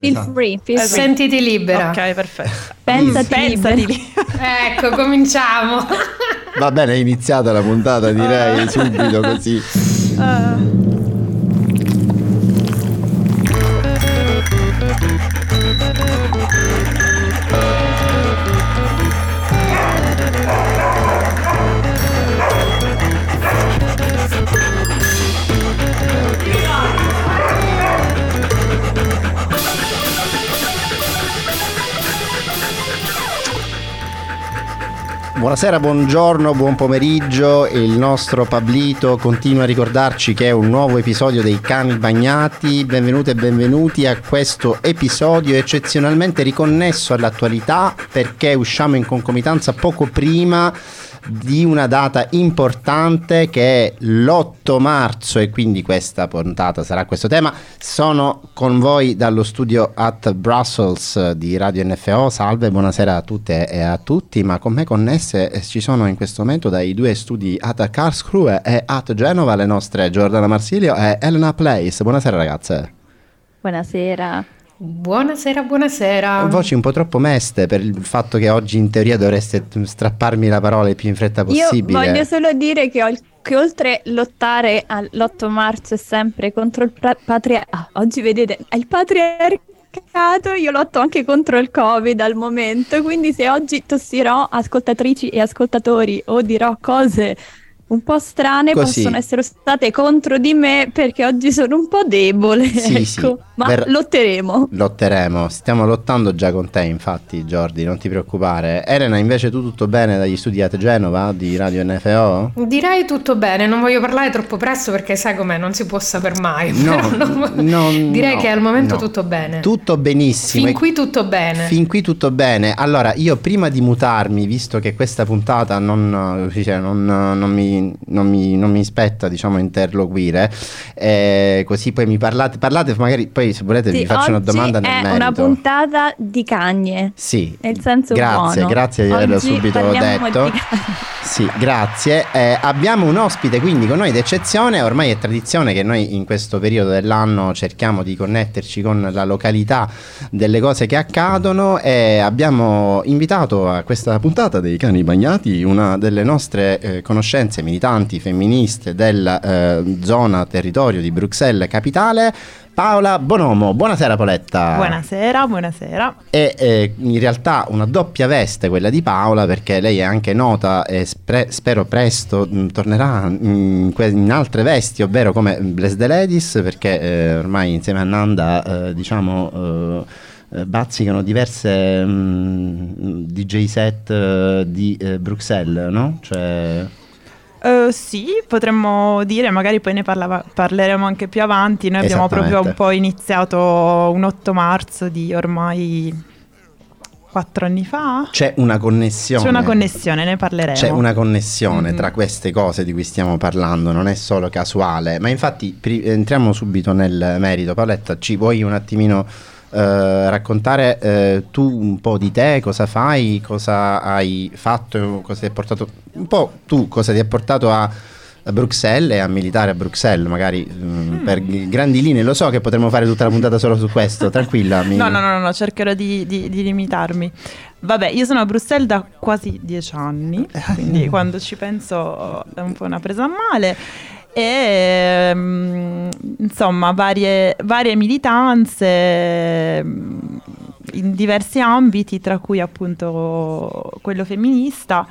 Feel free. Sentiti libera. Ok, perfetto. Pensati libera. Ecco, cominciamo. Va bene, è iniziata la puntata, direi subito così. Buonasera, buongiorno, buon pomeriggio. Il nostro Pablito continua a ricordarci che è un nuovo episodio dei Kani Bagnati. Benvenute e benvenuti a questo episodio eccezionalmente riconnesso all'attualità, perché usciamo in concomitanza poco prima di una data importante che è l'8 marzo e quindi questa puntata sarà questo tema. Sono con voi dallo studio at Brussels di Radio NFO. Salve, buonasera a tutte e a tutti, ma con me connesse ci sono in questo momento dai due studi at Karlsruhe e at Genova le nostre Giordana Marsilio e Elena Place. Buonasera ragazze. Buonasera. Buonasera, buonasera. Voci un po' troppo meste per il fatto che oggi in teoria dovreste strapparmi la parola il più in fretta possibile. Io voglio solo dire che oltre lottare all'8 marzo e sempre contro il patriarcato, oggi vedete il patriarcato, io lotto anche contro il Covid al momento, quindi se oggi tossirò, ascoltatrici e ascoltatori, o dirò cose un po' strane, così possono essere state contro di me perché oggi sono un po' debole, sì. Ma lotteremo, stiamo lottando già con te infatti Giordi, non ti preoccupare. Elena invece tu tutto bene dagli studi a Genova di Radio NFO? Direi tutto bene, non voglio parlare troppo presto perché sai com'è, non si può saper mai, direi che al momento tutto bene. Tutto benissimo. Fin qui tutto bene. Allora io prima di mutarmi, visto che questa puntata non mi spetta diciamo interloquire, così poi mi parlate magari poi se volete vi faccio una domanda nel merito. È una puntata di cagne, sì, nel senso grazie, buono. Grazie di averlo subito detto. Sì, grazie. Abbiamo un ospite quindi con noi d'eccezione, ormai è tradizione che noi in questo periodo dell'anno cerchiamo di connetterci con la località delle cose che accadono e abbiamo invitato a questa puntata dei Cani Bagnati una delle nostre conoscenze militanti femministe della zona territorio di Bruxelles capitale, Paola Bonomo. Buonasera Paoletta. Buonasera. E in realtà una doppia veste quella di Paola, perché lei è anche nota e spero presto tornerà in altre vesti, ovvero come Bless the Ladies, perché ormai insieme a Nanda bazzicano diverse DJ set di Bruxelles, no? Cioè... sì, potremmo dire, magari poi ne parleremo anche più avanti. Noi abbiamo proprio un po' iniziato un 8 marzo di ormai 4 anni fa. C'è una connessione, ne parleremo. C'è una connessione tra queste cose di cui stiamo parlando, non è solo casuale. Ma infatti entriamo subito nel merito. Paoletta, ci vuoi un attimino raccontare tu un po' di te, cosa fai, cosa hai fatto, cosa ti hai portato un po' tu, cosa ti ha portato a Bruxelles e a militare a Bruxelles, magari per grandi linee. Lo so che potremmo fare tutta la puntata solo su questo, tranquilla. No, cercherò di limitarmi. Vabbè, io sono a Bruxelles da quasi 10 anni, quindi quando ci penso è un po' una presa a male. E insomma varie militanze in diversi ambiti, tra cui appunto quello femminista,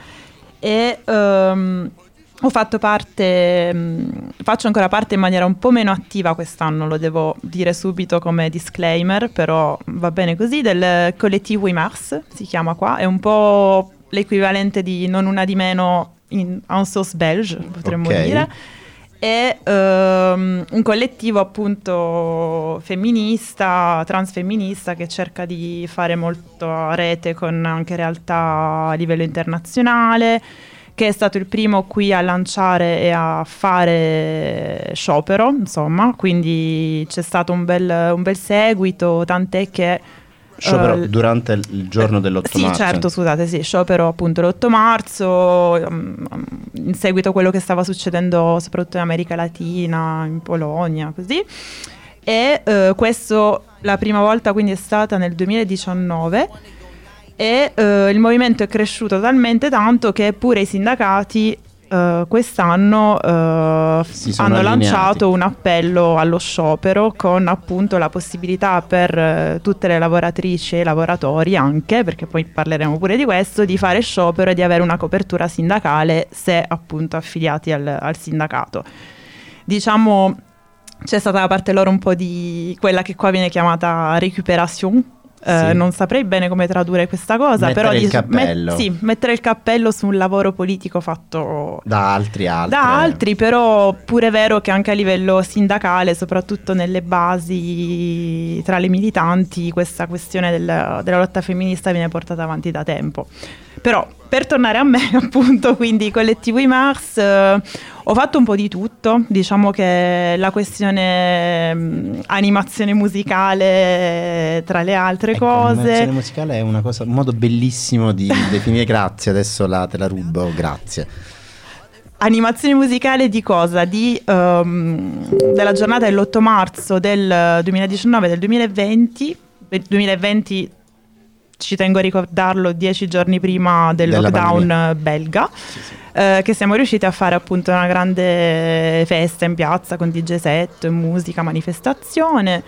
e ho fatto parte, faccio ancora parte in maniera un po' meno attiva quest'anno, lo devo dire subito come disclaimer, però va bene così, del collettivo I Mars, si chiama qua, è un po' l'equivalente di Non Una Di Meno in Ansos Belge, potremmo dire. È un collettivo appunto femminista, transfemminista, che cerca di fare molto a rete con anche realtà a livello internazionale, che è stato il primo qui a lanciare e a fare sciopero, insomma, quindi c'è stato un bel seguito, tant'è che sciopero durante il giorno dell'8 marzo. Sì, sciopero appunto l'8 marzo, in seguito a quello che stava succedendo soprattutto in America Latina, in Polonia, così. E questo La prima volta quindi è stata nel 2019 e il movimento è cresciuto talmente tanto che pure i sindacati quest'anno hanno lanciato un appello allo sciopero con appunto la possibilità per tutte le lavoratrici e lavoratori, anche perché poi parleremo pure di questo, di fare sciopero e di avere una copertura sindacale se appunto affiliati al sindacato. Diciamo c'è stata da parte loro un po' di quella che qua viene chiamata récupération. Sì. Non saprei bene come tradurre questa cosa, mettere il cappello su un lavoro politico fatto da altri, però pure è vero che anche a livello sindacale, soprattutto nelle basi tra le militanti, questa questione della lotta femminista viene portata avanti da tempo. Però per tornare a me, appunto, quindi collettivo I Mars, ho fatto un po' di tutto. Diciamo che la questione animazione musicale tra le altre cose. L'animazione musicale è una cosa, un modo bellissimo di definire Grazia, adesso te la rubo, grazie. Animazione musicale di cosa? Della giornata dell'8 marzo del 2019, del 2020, 2020 ci tengo a ricordarlo 10 giorni prima della lockdown pandemia belga, sì. Che siamo riusciti a fare appunto una grande festa in piazza con DJ set, musica, manifestazione.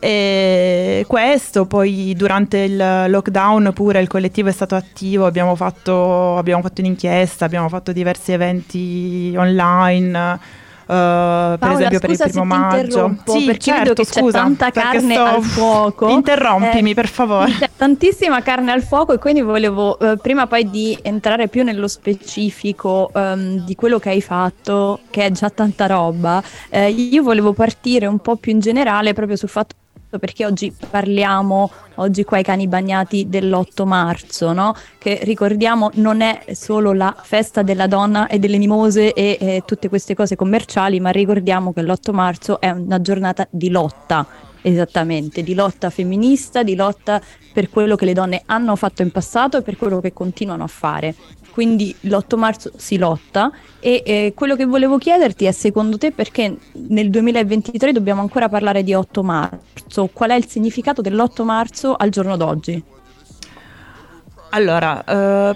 E questo poi durante il lockdown pure il collettivo è stato attivo, abbiamo fatto un'inchiesta, abbiamo fatto diversi eventi online. Per esempio per il 1° maggio. Sì, perché certo, vedo che c'è tanta carne al fuoco. Interrompimi, per favore. C'è tantissima carne al fuoco e quindi volevo prima poi di entrare più nello specifico di quello che hai fatto, che è già tanta roba, io volevo partire un po' più in generale proprio sul fatto, perché oggi parliamo, oggi qua ai Cani Bagnati, dell'8 marzo, no? Che ricordiamo non è solo la festa della donna e delle mimose e tutte queste cose commerciali, ma ricordiamo che l'8 marzo è una giornata di lotta, esattamente, di lotta femminista, di lotta per quello che le donne hanno fatto in passato e per quello che continuano a fare. Quindi l'8 marzo si lotta e quello che volevo chiederti è, secondo te, perché nel 2023 dobbiamo ancora parlare di 8 marzo? Qual è il significato dell'8 marzo al giorno d'oggi? Allora,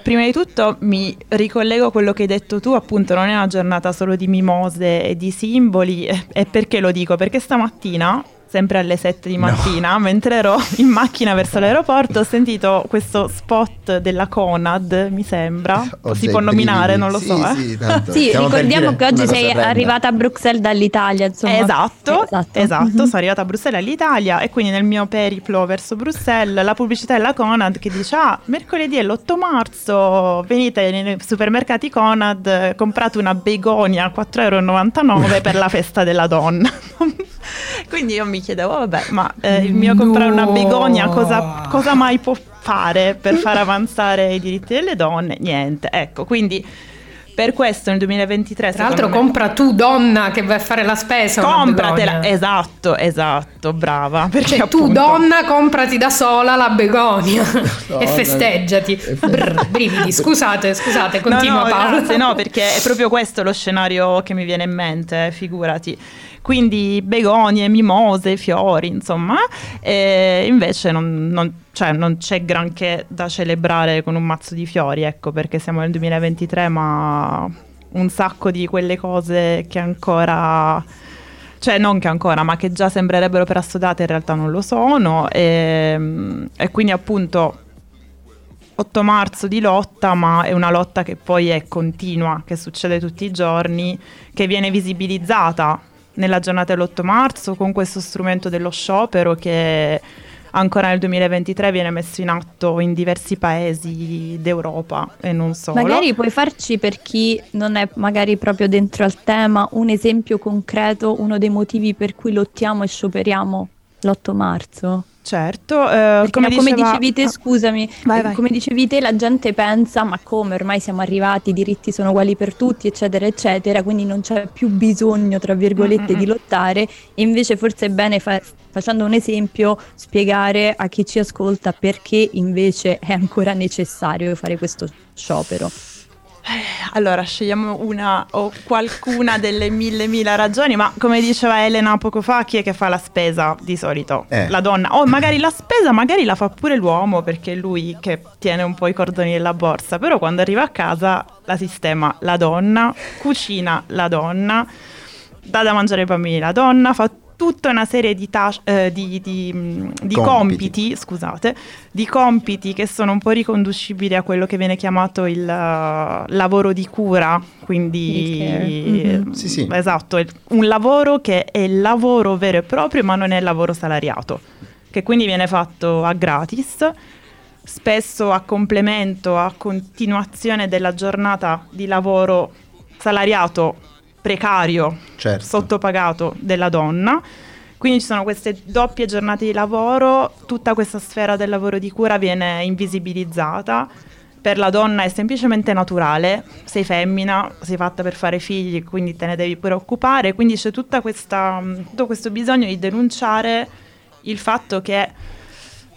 prima di tutto mi ricollego a quello che hai detto tu, appunto non è una giornata solo di mimose e di simboli, e perché lo dico? Perché stamattina, sempre alle 7 di mattina, mentre ero in macchina verso l'aeroporto, ho sentito questo spot della Conad, mi sembra, si può nominare, non lo so. Sì, ricordiamo che oggi sei arrivata a Bruxelles dall'Italia, insomma. Esatto, sono arrivata a Bruxelles dall'Italia e quindi nel mio periplo verso Bruxelles la pubblicità della Conad che dice mercoledì è l'8 marzo, venite nei supermercati Conad, comprate una begonia a 4,99 € per la festa della donna. Quindi io mi chiedevo, vabbè, ma il mio comprare una begonia cosa mai può fare per far avanzare i diritti delle donne? Niente, ecco, quindi per questo nel 2023... Tra l'altro compra tu, donna, che vai a fare la spesa, compratela, esatto, brava. Perché cioè, tu, donna, comprati da sola la begonia e festeggiati. Brividi, scusate, continua Paola. Grazie, perché è proprio questo lo scenario che mi viene in mente, figurati. Quindi begonie, mimose, fiori, insomma, e invece non c'è granché da celebrare con un mazzo di fiori, ecco, perché siamo nel 2023, ma un sacco di quelle cose che ancora, cioè non che ancora, ma che già sembrerebbero perassoldate in realtà non lo sono, e quindi appunto 8 marzo di lotta, ma è una lotta che poi è continua, che succede tutti i giorni, che viene visibilizzata nella giornata dell'8 marzo con questo strumento dello sciopero che ancora nel 2023 viene messo in atto in diversi paesi d'Europa e non solo. Magari puoi farci, per chi non è magari proprio dentro al tema, un esempio concreto, uno dei motivi per cui lottiamo e scioperiamo l'8 marzo? Certo, come dicevi te, la gente pensa, ma come, ormai siamo arrivati, i diritti sono uguali per tutti, eccetera eccetera, quindi non c'è più bisogno, tra virgolette, di lottare, e invece forse è bene, facendo un esempio, spiegare a chi ci ascolta perché invece è ancora necessario fare questo sciopero. Allora, scegliamo una o qualcuna delle mille ragioni, ma come diceva Elena poco fa, chi è che fa la spesa di solito? La donna. O magari la spesa magari la fa pure l'uomo, perché è lui che tiene un po' i cordoni della borsa, però quando arriva a casa la sistema la donna, cucina la donna, dà da mangiare ai bambini la donna, fa tutta una serie di compiti che sono un po' riconducibili a quello che viene chiamato il lavoro di cura, quindi sì. Esatto, un lavoro che è il lavoro vero e proprio, ma non è il lavoro salariato, che quindi viene fatto a gratis, spesso a complemento, a continuazione della giornata di lavoro salariato precario, certo, sottopagato della donna. Quindi ci sono queste doppie giornate di lavoro, tutta questa sfera del lavoro di cura viene invisibilizzata. Per la donna è semplicemente naturale, sei femmina, sei fatta per fare figli, quindi te ne devi pure occupare. Quindi c'è tutta questa, tutto questo bisogno di denunciare il fatto che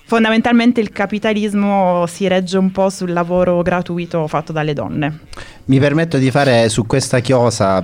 fondamentalmente il capitalismo si regge un po' sul lavoro gratuito fatto dalle donne. Mi permetto di fare su questa chiosa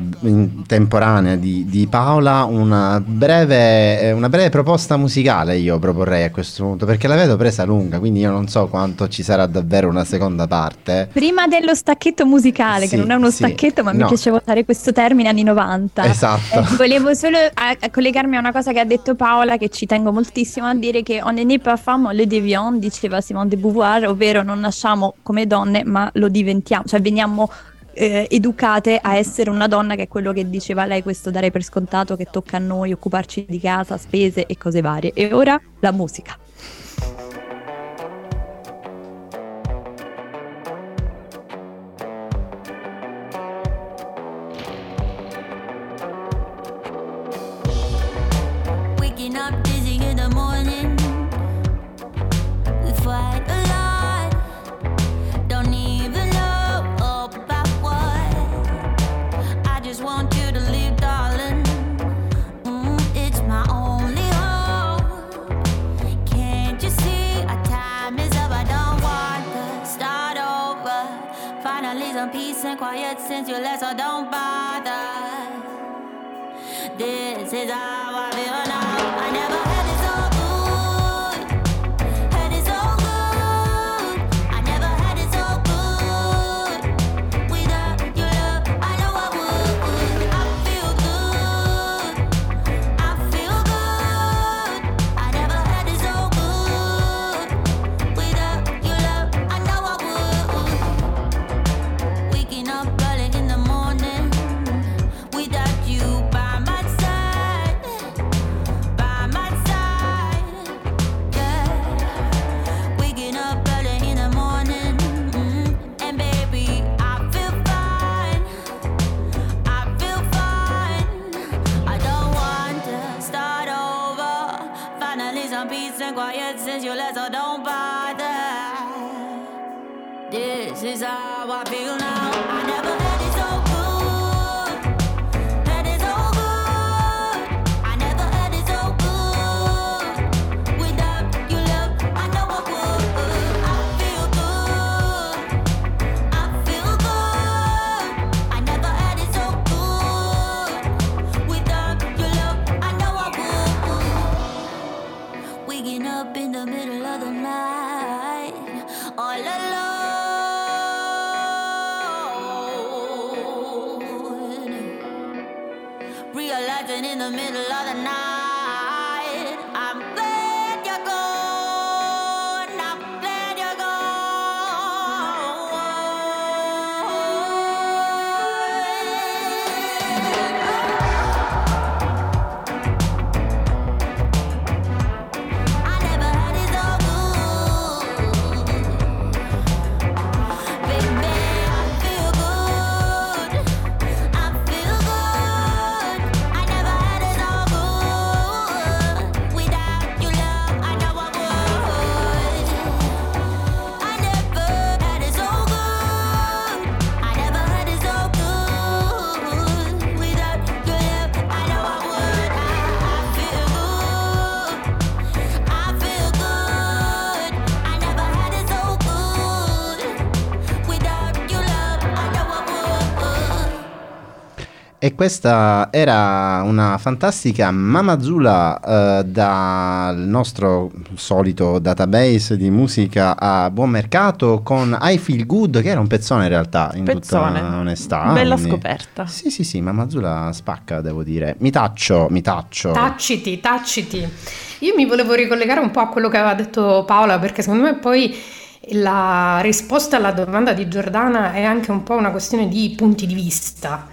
temporanea di Paola una breve proposta musicale, io proporrei a questo punto, perché la vedo presa lunga, quindi io non so quanto ci sarà davvero una seconda parte. Prima dello stacchetto musicale, che non è uno stacchetto, ma no, mi piaceva usare questo termine anni 90. Esatto. Volevo solo a collegarmi a una cosa che ha detto Paola, che ci tengo moltissimo a dire, che on n'est pas femme, le devions, diceva Simone de Beauvoir, ovvero non nasciamo come donne, ma lo diventiamo, cioè veniamo educate a essere una donna, che è quello che diceva lei, questo dare per scontato che tocca a noi occuparci di casa, spese e cose varie. E ora la musica. Quiet since you left, so don't bother. This is how I feel now. I never had it so good, had it so good. I never had it so good. Without your love, I know I would. I feel good, I feel good. I never had it so good. Without your love, I know I would. Waking up early in the morning without you by my side, yeah. Waking up early in the morning, and baby, I feel fine. I don't want to start over. Finally, some peace and quiet since you left, so don't bother. This is how I feel now. I never had it so good, had it so good. I never had it so good. Without your love, I know I would. I feel good, I feel good. I never had it so good. Without your love, I know I would. Waking up in the middle of the night, all alone. Realizing in the middle of the night, I'm glad you're gone, I'm glad you're gone. I never had it so good, baby, I feel good, I feel good. I never had it all good. E questa era una fantastica Mamazula dal nostro solito database di musica a buon mercato con I Feel Good, che era un pezzone in realtà, in tutta onestà. Bella scoperta. Sì, sì, sì, Mamazula spacca, devo dire. Mi taccio. Tacciti. Io mi volevo ricollegare un po' a quello che aveva detto Paola, perché secondo me poi la risposta alla domanda di Giordana è anche un po' una questione di punti di vista.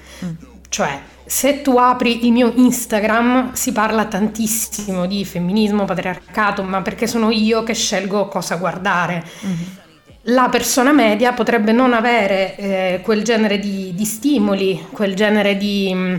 Cioè, se tu apri il mio Instagram si parla tantissimo di femminismo, patriarcato, ma perché sono io che scelgo cosa guardare. Mm-hmm. La persona media potrebbe non avere quel genere di stimoli, quel genere di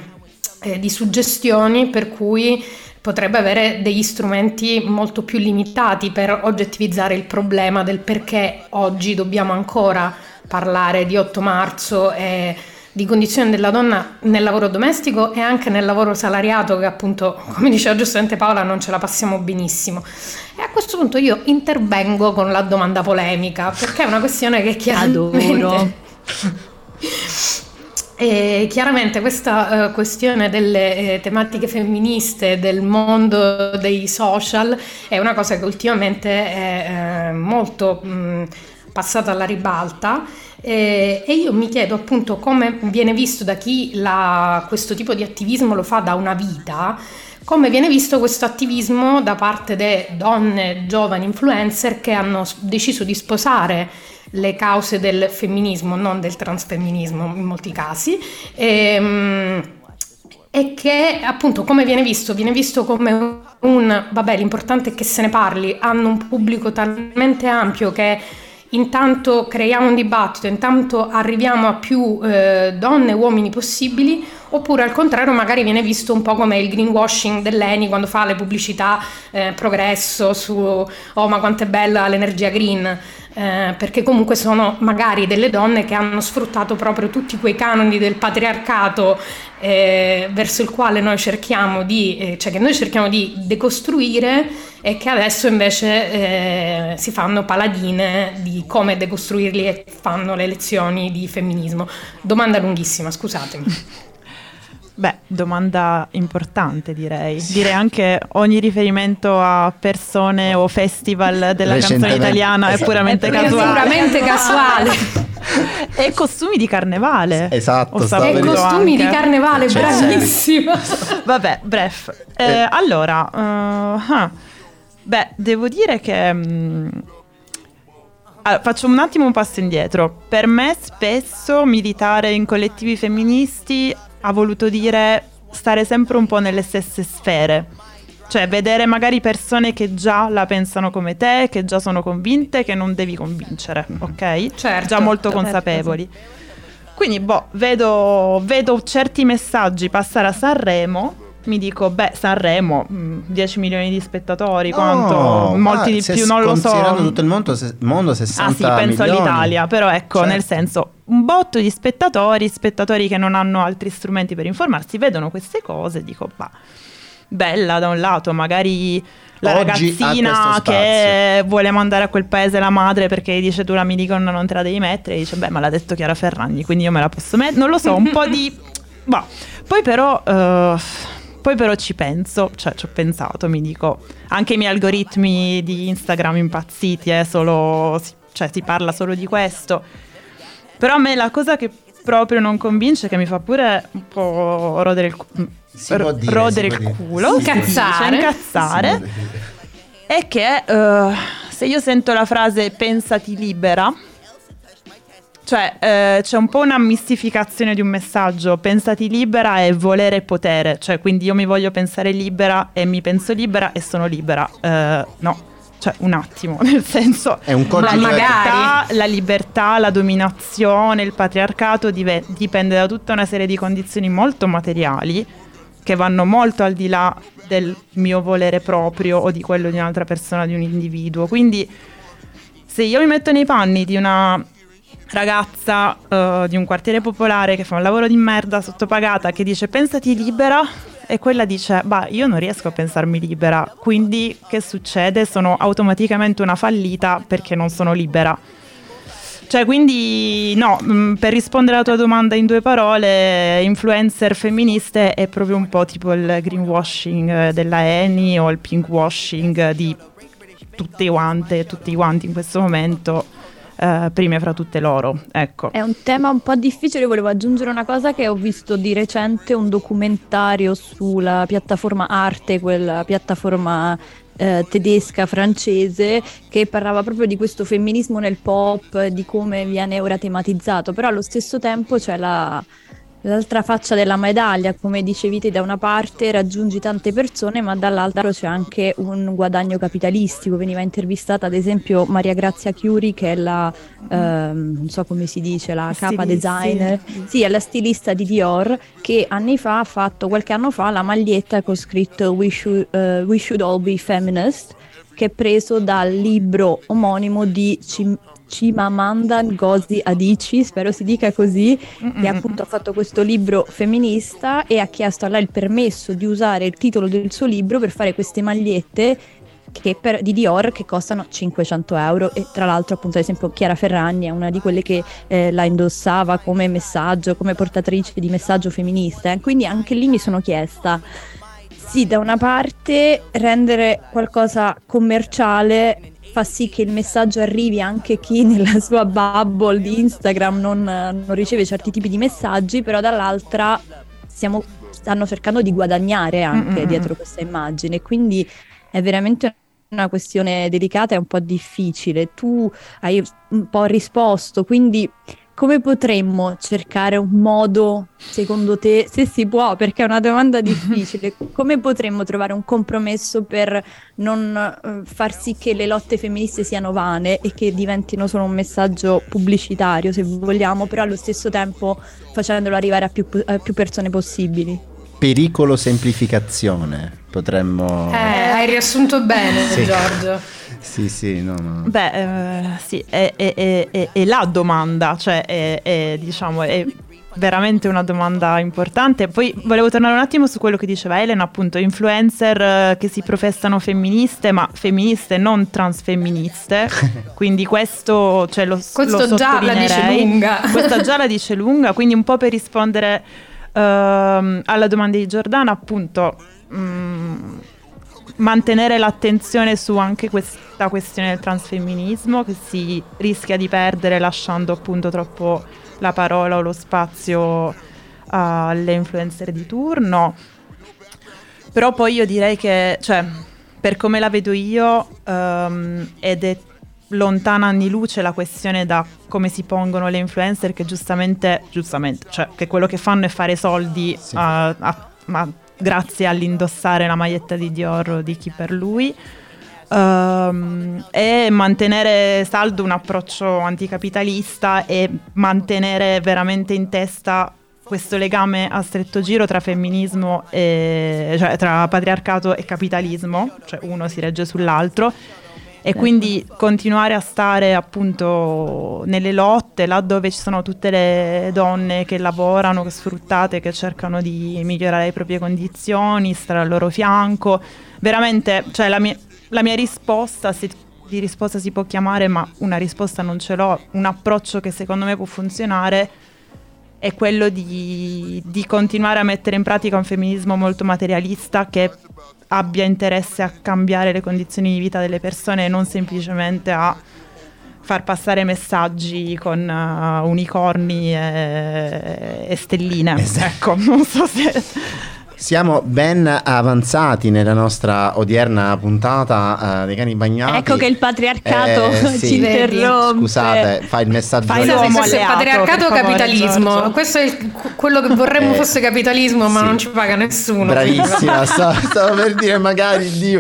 suggestioni, per cui potrebbe avere degli strumenti molto più limitati per oggettivizzare il problema del perché oggi dobbiamo ancora parlare di 8 marzo e di condizione della donna nel lavoro domestico e anche nel lavoro salariato, che appunto, come diceva giustamente Paola, non ce la passiamo benissimo. E a questo punto io intervengo con la domanda polemica, perché è una questione che chiaramente adoro. E chiaramente questa questione delle tematiche femministe, del mondo dei social, è una cosa che ultimamente è molto passata alla ribalta. E io mi chiedo appunto come viene visto da chi questo tipo di attivismo lo fa da una vita, come viene visto questo attivismo da parte delle donne, giovani influencer che hanno deciso di sposare le cause del femminismo, non del transfemminismo in molti casi, e che appunto come viene visto come l'importante è che se ne parli, hanno un pubblico talmente ampio che intanto creiamo un dibattito, intanto arriviamo a più donne e uomini possibili, oppure al contrario magari viene visto un po' come il greenwashing dell'Eni quando fa le pubblicità progresso su oh ma quanto è bella l'energia green, perché comunque sono magari delle donne che hanno sfruttato proprio tutti quei canoni del patriarcato verso il quale noi cerchiamo di decostruire, e che adesso invece si fanno paladine di come decostruirli e fanno le lezioni di femminismo. Domanda lunghissima, scusatemi. Beh, domanda importante, direi anche ogni riferimento a persone o festival della canzone italiana è puramente casuale. E costumi di carnevale. Esatto. Di carnevale, bravissima. Vabbè, bref. Allora, beh, devo dire che faccio un attimo un passo indietro. Per me spesso militare in collettivi femministi ha voluto dire stare sempre un po' nelle stesse sfere, cioè vedere magari persone che già la pensano come te, che già sono convinte, che non devi convincere, ok? Certo, già molto consapevoli. Quindi vedo certi messaggi passare a Sanremo, mi dico, beh, Sanremo 10 milioni di spettatori, quanto? Molti di più, non lo so. Considerando tutto il mondo 60 milioni. Ah sì, penso all'Italia, però ecco, certo. Nel senso, un botto di spettatori che non hanno altri strumenti per informarsi, vedono queste cose, dico, bah, bella da un lato, magari la oggi ragazzina che vuole mandare a quel paese la madre perché dice tu la Milicon non te la devi mettere, e dice, beh, ma l'ha detto Chiara Ferragni, quindi io me la posso mettere, non lo so, un po' di... bah. Poi però ci penso, cioè ci ho pensato, mi dico, anche i miei algoritmi di Instagram impazziti, si parla solo di questo. Però a me la cosa che proprio non convince, che mi fa pure un po' rodere il culo, incazzare, è che se io sento la frase pensati libera, cioè c'è un po' una mistificazione di un messaggio. Pensati libera è volere potere, cioè quindi io mi voglio pensare libera e mi penso libera e sono libera. No, cioè un attimo, nel senso è un codice di la libertà, la dominazione, il patriarcato dipende da tutta una serie di condizioni molto materiali che vanno molto al di là del mio volere proprio o di quello di un'altra persona, di un individuo. Quindi se io mi metto nei panni di una ragazza di un quartiere popolare che fa un lavoro di merda, sottopagata, che dice pensati libera, e quella dice bah, io non riesco a pensarmi libera, quindi che succede? Sono automaticamente una fallita perché non sono libera. Cioè, quindi no, per rispondere alla tua domanda in due parole, influencer femministe è proprio un po' tipo il greenwashing della Eni o il pinkwashing di tutti quanti in questo momento, prime fra tutte loro, ecco. È un tema un po' difficile. Volevo aggiungere una cosa che ho visto di recente, un documentario sulla piattaforma Arte, quella piattaforma tedesca francese, che parlava proprio di questo femminismo nel pop, di come viene ora tematizzato, però allo stesso tempo c'è l'altra faccia della medaglia. Come dicevi te, da una parte raggiungi tante persone, ma dall'altra c'è anche un guadagno capitalistico. Veniva intervistata ad esempio Maria Grazia Chiuri, che è la non so come si dice, la capa designer, sì, è la stilista di Dior, che anni fa ha fatto, qualche anno fa, la maglietta con scritto We should all be feminist, che è preso dal libro omonimo di Chimamanda Ngozi Adichie, spero si dica così, che appunto ha fatto questo libro femminista e ha chiesto a lei il permesso di usare il titolo del suo libro per fare queste magliette di Dior che costano 500 euro. E tra l'altro, appunto, ad esempio Chiara Ferragni è una di quelle che la indossava come messaggio, come portatrice di messaggio femminista. Quindi anche lì mi sono chiesta, sì, da una parte rendere qualcosa commerciale fa sì che il messaggio arrivi anche chi nella sua bubble di Instagram non riceve certi tipi di messaggi, però dall'altra stanno cercando di guadagnare anche dietro questa immagine, quindi è veramente una questione delicata e un po' difficile. Tu hai un po' risposto, quindi come potremmo cercare un modo, secondo te, se si può, perché è una domanda difficile, come potremmo trovare un compromesso per non far sì che le lotte femministe siano vane e che diventino solo un messaggio pubblicitario, se vogliamo, però allo stesso tempo facendolo arrivare a più persone possibili? Pericolo semplificazione, potremmo... hai riassunto bene, sì. Giorgio. Sì, no. Beh, sì, è la domanda, cioè è veramente una domanda importante. Poi volevo tornare un attimo su quello che diceva Elena, appunto, influencer che si professano femministe, ma femministe non transfemministe, quindi questo lo sottolineerei. Questa già la dice lunga, quindi un po' per rispondere alla domanda di Giordana, appunto... mantenere l'attenzione su anche questa questione del transfemminismo che si rischia di perdere lasciando appunto troppo la parola o lo spazio alle influencer di turno. Però poi io direi che, cioè, per come la vedo io, ed è lontana anni luce la questione da come si pongono le influencer, che giustamente, cioè, che quello che fanno è fare soldi, sì, grazie all'indossare la maglietta di Dior o di chi per lui, e mantenere saldo un approccio anticapitalista e mantenere veramente in testa questo legame a stretto giro tra femminismo e, cioè, tra patriarcato e capitalismo, cioè uno si regge sull'altro, e quindi continuare a stare appunto nelle lotte laddove ci sono tutte le donne che lavorano, che sfruttate, che cercano di migliorare le proprie condizioni, stare al loro fianco. Veramente, cioè, la mia risposta, se di risposta si può chiamare, ma una risposta non ce l'ho, un approccio che secondo me può funzionare è quello di continuare a mettere in pratica un femminismo molto materialista che abbia interesse a cambiare le condizioni di vita delle persone e non semplicemente a far passare messaggi con unicorni e stelline. Esatto. Ecco, non so se... Siamo ben avanzati nella nostra odierna puntata dei Cani Bagnati. Ecco che il patriarcato ci interrompe. Scusate, fai il messaggio. Questo è patriarcato o capitalismo? Giorgio. Questo è quello che vorremmo fosse capitalismo, ma sì, non ci paga nessuno. Bravissima, stavo per dire magari Dio,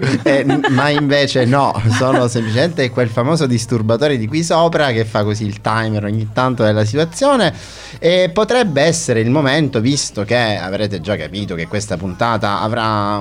ma invece no, sono semplicemente quel famoso disturbatore di qui sopra che fa così il timer ogni tanto della situazione, e potrebbe essere il momento, visto che avrete già capito che questa questa puntata avrà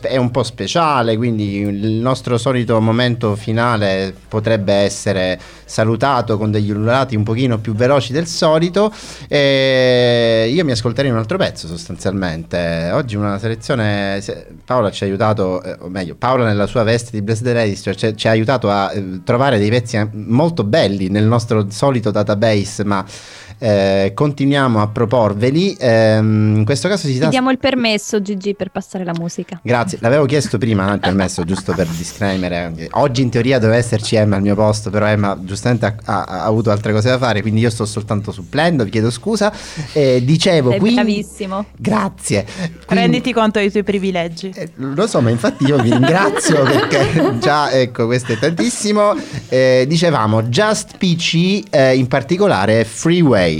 è un po' speciale, quindi il nostro solito momento finale potrebbe essere salutato con degli ululati un pochino più veloci del solito, e io mi ascolterei un altro pezzo sostanzialmente. Oggi una selezione, Paola ci ha aiutato, o meglio Paola nella sua veste di Bless the Ladies, cioè ci ha aiutato a trovare dei pezzi molto belli nel nostro solito database, ma continuiamo a proporveli. In questo caso ci diamo il permesso, Gigi, per passare la musica. Grazie, l'avevo chiesto prima il permesso, giusto per disclaimer. Oggi in teoria doveva esserci Emma al mio posto, però Emma giustamente ha avuto altre cose da fare, quindi io sto soltanto supplendo, vi chiedo scusa. Dicevo, sei quindi bravissimo. Grazie. Quindi, renditi conto dei tuoi privilegi. Lo so, ma infatti io vi ringrazio perché già, ecco, questo è tantissimo. Dicevamo Just PC, in particolare Freeway.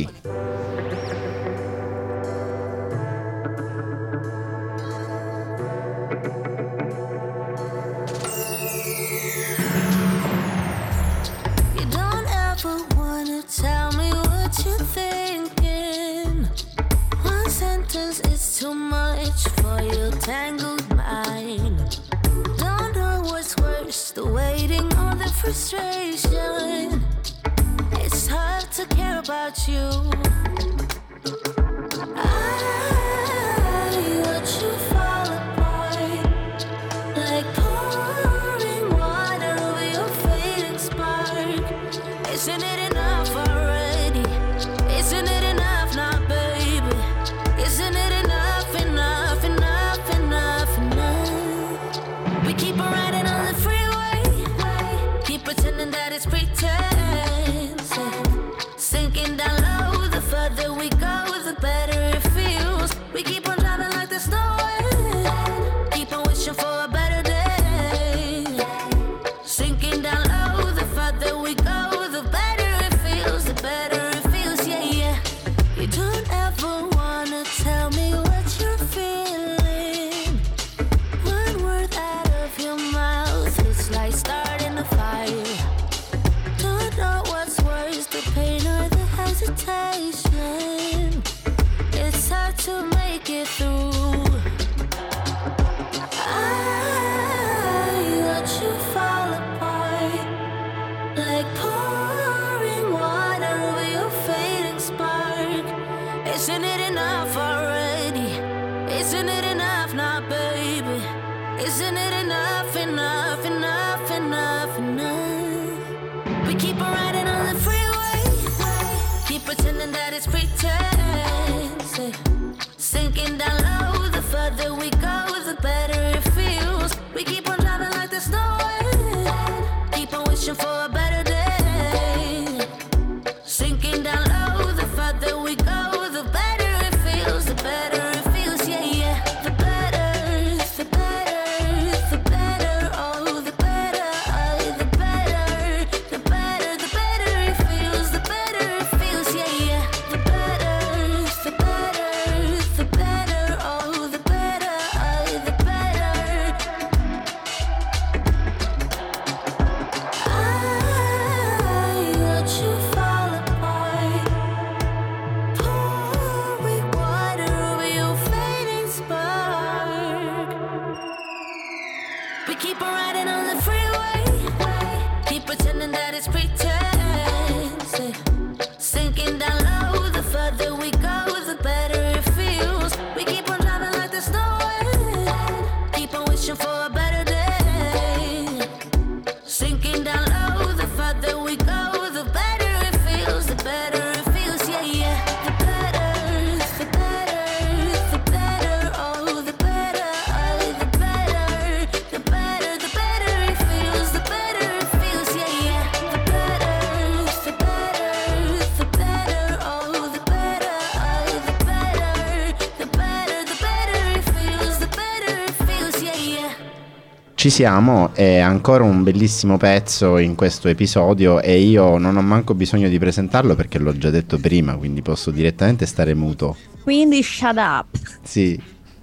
Ci siamo, è ancora un bellissimo pezzo in questo episodio e io non ho manco bisogno di presentarlo perché l'ho già detto prima, quindi posso direttamente stare muto. Quindi shut up. Sì.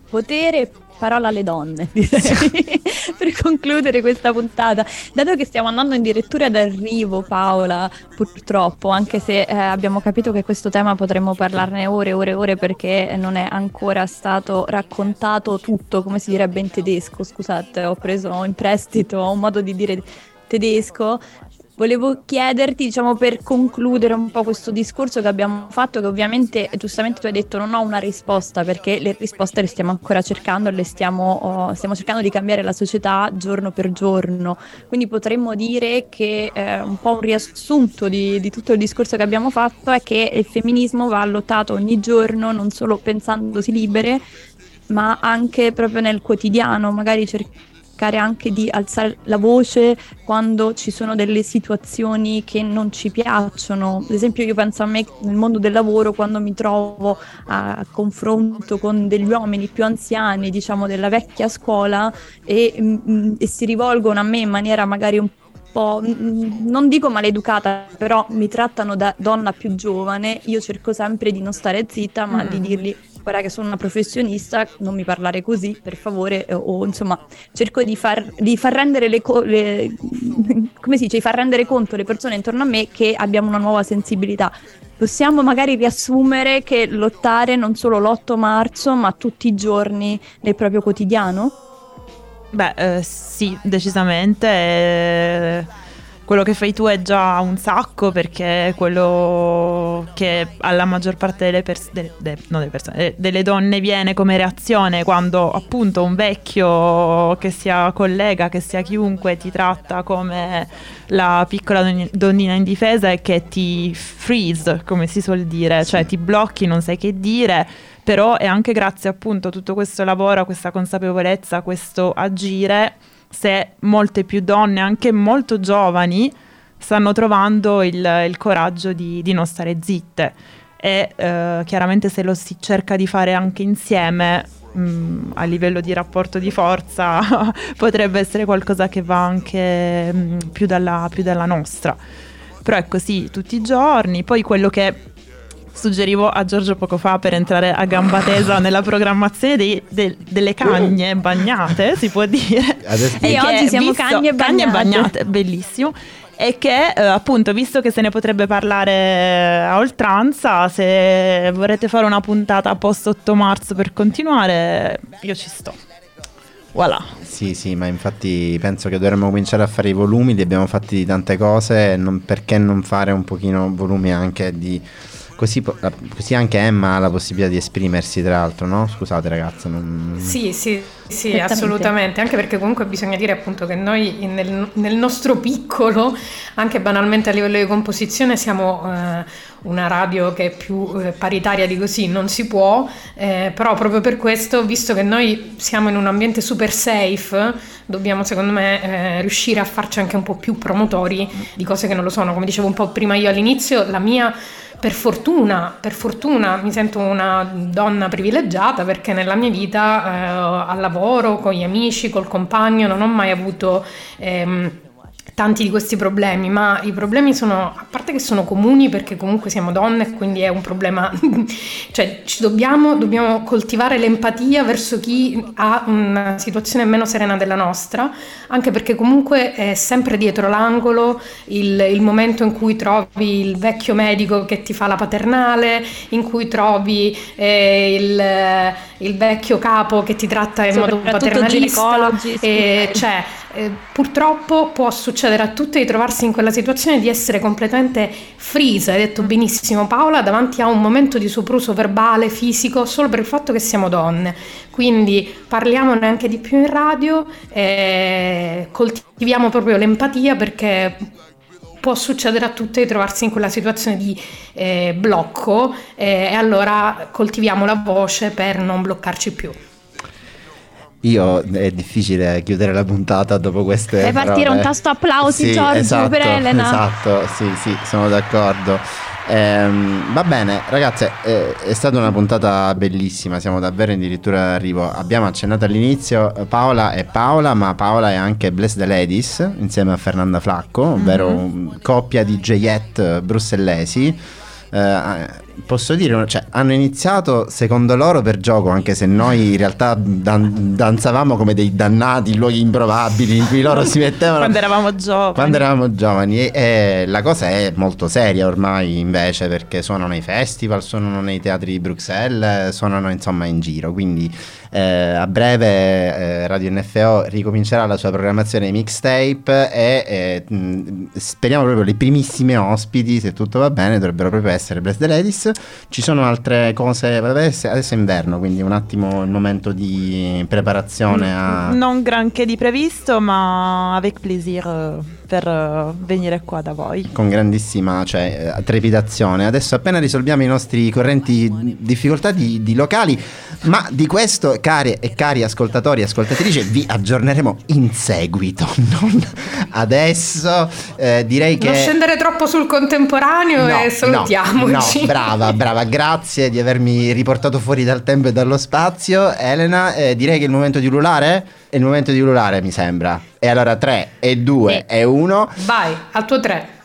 Potere parola alle donne, direi, per concludere questa puntata. Dato che stiamo andando in dirittura d'arrivo, Paola, purtroppo, anche se abbiamo capito che questo tema potremmo parlarne ore perché non è ancora stato raccontato tutto, come si direbbe in tedesco, scusate, ho preso in prestito un modo di dire tedesco. Volevo chiederti, diciamo, per concludere un po' questo discorso che abbiamo fatto, che ovviamente, giustamente tu hai detto, non ho una risposta, perché le risposte le stiamo ancora cercando, le stiamo cercando di cambiare la società giorno per giorno. Quindi potremmo dire che un po' un riassunto di tutto il discorso che abbiamo fatto è che il femminismo va lottato ogni giorno, non solo pensandosi libere, ma anche proprio nel quotidiano, magari anche di alzare la voce quando ci sono delle situazioni che non ci piacciono. Ad esempio, io penso a me nel mondo del lavoro, quando mi trovo a confronto con degli uomini più anziani, diciamo della vecchia scuola, e si rivolgono a me in maniera magari un po', non dico maleducata, però mi trattano da donna più giovane, io cerco sempre di non stare zitta, ma di dirgli: guarda che sono una professionista, non mi parlare così, per favore, o insomma cerco di far rendere le come si dice, far rendere conto le persone intorno a me che abbiamo una nuova sensibilità. Possiamo magari riassumere che lottare non solo l'8 marzo, ma tutti i giorni nel proprio quotidiano? Beh, sì, decisamente. Quello che fai tu è già un sacco, perché è quello che alla maggior parte delle donne viene come reazione quando appunto un vecchio, che sia collega, che sia chiunque, ti tratta come la piccola donnina indifesa e che ti freeze, come si suol dire, cioè ti blocchi, non sai che dire. Però è anche grazie appunto a tutto questo lavoro, a questa consapevolezza, a questo agire, se molte più donne, anche molto giovani, stanno trovando il coraggio di non stare zitte. E chiaramente se lo si cerca di fare anche insieme, a livello di rapporto di forza, potrebbe essere qualcosa che va anche più dalla nostra. Però è così tutti i giorni. Poi quello che suggerivo a Giorgio poco fa, per entrare a gamba tesa nella programmazione delle cagne bagnate, si può dire. E oggi siamo cagne bagnate, bellissimo. E che appunto, visto che se ne potrebbe parlare a oltranza, se vorrete fare una puntata post 8 marzo per continuare, io ci sto. Voilà. Sì, ma infatti penso che dovremmo cominciare a fare i volumi, li abbiamo fatti di tante cose, perché non fare un pochino volumi anche di... Così anche Emma ha la possibilità di esprimersi, tra l'altro, no? Scusate ragazze. Sì, assolutamente, anche perché comunque bisogna dire appunto che noi nel nostro piccolo, anche banalmente a livello di composizione, siamo una radio che è più paritaria di così non si può, però proprio per questo, visto che noi siamo in un ambiente super safe, dobbiamo secondo me riuscire a farci anche un po' più promotori di cose che non lo sono. Come dicevo un po' prima io all'inizio, la mia... Per fortuna mi sento una donna privilegiata, perché nella mia vita al lavoro, con gli amici, col compagno, non ho mai avuto tanti di questi problemi, ma i problemi sono, a parte che sono comuni, perché comunque siamo donne, quindi è un problema, cioè ci dobbiamo coltivare l'empatia verso chi ha una situazione meno serena della nostra, anche perché comunque è sempre dietro l'angolo il momento in cui trovi il vecchio medico che ti fa la paternale, in cui trovi il vecchio capo che ti tratta in modo paternalista, cioè purtroppo può succedere a tutte di trovarsi in quella situazione, di essere completamente freeze, hai detto benissimo Paola, davanti a un momento di sopruso verbale, fisico, solo per il fatto che siamo donne. Quindi parliamone anche di più in radio, coltiviamo proprio l'empatia, perché può succedere a tutte di trovarsi in quella situazione di blocco, e allora coltiviamo la voce per non bloccarci più. È difficile chiudere la puntata dopo queste e partire parole. Un tasto applausi, sì, Giorgio, esatto, per Elena. Esatto, sì, sono d'accordo. Va bene ragazze, è stata una puntata bellissima, siamo davvero in dirittura d'arrivo. Abbiamo accennato all'inizio Paola, ma Paola è anche Bless the Ladies insieme a Fernanda Flacco, ovvero coppia di jet brussellesi. posso dire, cioè, hanno iniziato secondo loro per gioco, anche se noi in realtà danzavamo come dei dannati in luoghi improbabili in cui loro si mettevano quando eravamo giovani e la cosa è molto seria ormai invece, perché suonano ai festival, suonano nei teatri di Bruxelles, suonano insomma in giro, quindi a breve Radio NFO ricomincerà la sua programmazione mixtape e speriamo proprio le primissime ospiti, se tutto va bene, dovrebbero proprio essere Bless the Ladies. Ci sono altre cose, adesso è inverno, quindi un attimo il momento di preparazione non granché di previsto, ma avec plaisir per venire qua da voi con grandissima trepidazione. Adesso appena risolviamo i nostri correnti difficoltà di locali, ma di questo, cari e cari ascoltatori e ascoltatrici, vi aggiorneremo in seguito, non adesso. Direi che non scendere troppo sul contemporaneo, no, e salutiamoci. No, brava, grazie di avermi riportato fuori dal tempo e dallo spazio, Elena. Direi che è il momento di ululare? È il momento di ululare, mi sembra. E allora 3 e 2 e 1. Vai, al tuo 3.